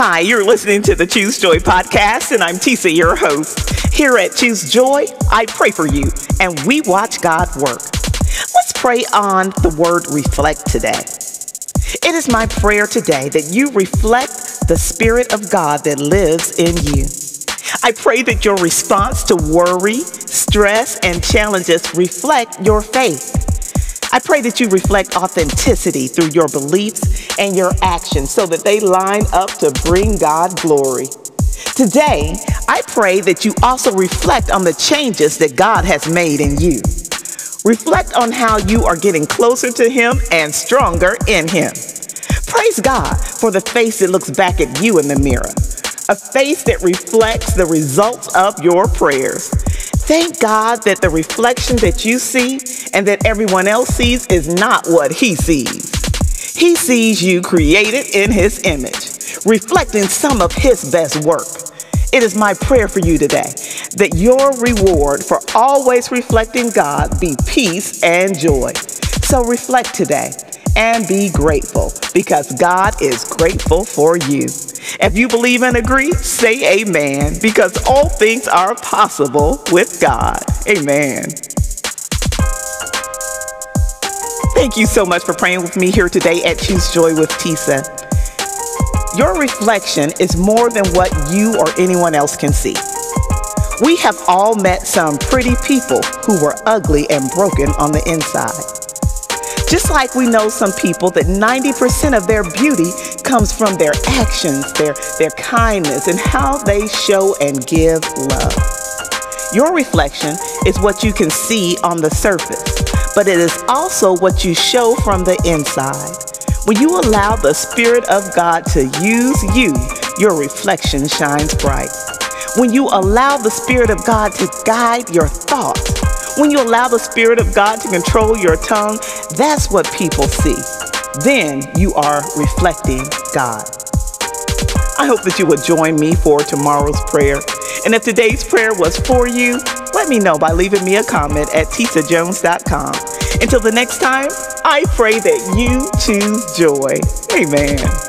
Hi, you're listening to the Choose Joy podcast, and I'm Tisa, your host. Here at Choose Joy, I pray for you, and we watch God work. Let's pray on the word reflect today. It is my prayer today that you reflect the Spirit of God that lives in you. I pray that your response to worry, stress, and challenges reflect your faith. I pray that you reflect authenticity through your beliefs and your actions so that they line up to bring God glory. Today, I pray that you also reflect on the changes that God has made in you. Reflect on how you are getting closer to Him and stronger in Him. Praise God for the face that looks back at you in the mirror, a face that reflects the results of your prayers. Thank God that the reflection that you see and that everyone else sees is not what He sees. He sees you created in His image, reflecting some of His best work. It is my prayer for you today that your reward for always reflecting God be peace and joy. So reflect today and be grateful, because God is grateful for you. If you believe and agree, say amen, because all things are possible with God. Amen. Thank you so much for praying with me here today at Choose Joy with Tisa. Your reflection is more than what you or anyone else can see. We have all met some pretty people who were ugly and broken on the inside. Just like we know some people that 90% of their beauty comes from their actions, their kindness, and how they show and give love. Your reflection is what you can see on the surface, but it is also what you show from the inside. When you allow the Spirit of God to use you, your reflection shines bright. When you allow the Spirit of God to guide your thoughts, when you allow the Spirit of God to control your tongue, that's what people see. Then you are reflecting God. I hope that you would join me for tomorrow's prayer. And if today's prayer was for you, let me know by leaving me a comment at TisaJones.com. Until the next time, I pray that you choose joy. Amen.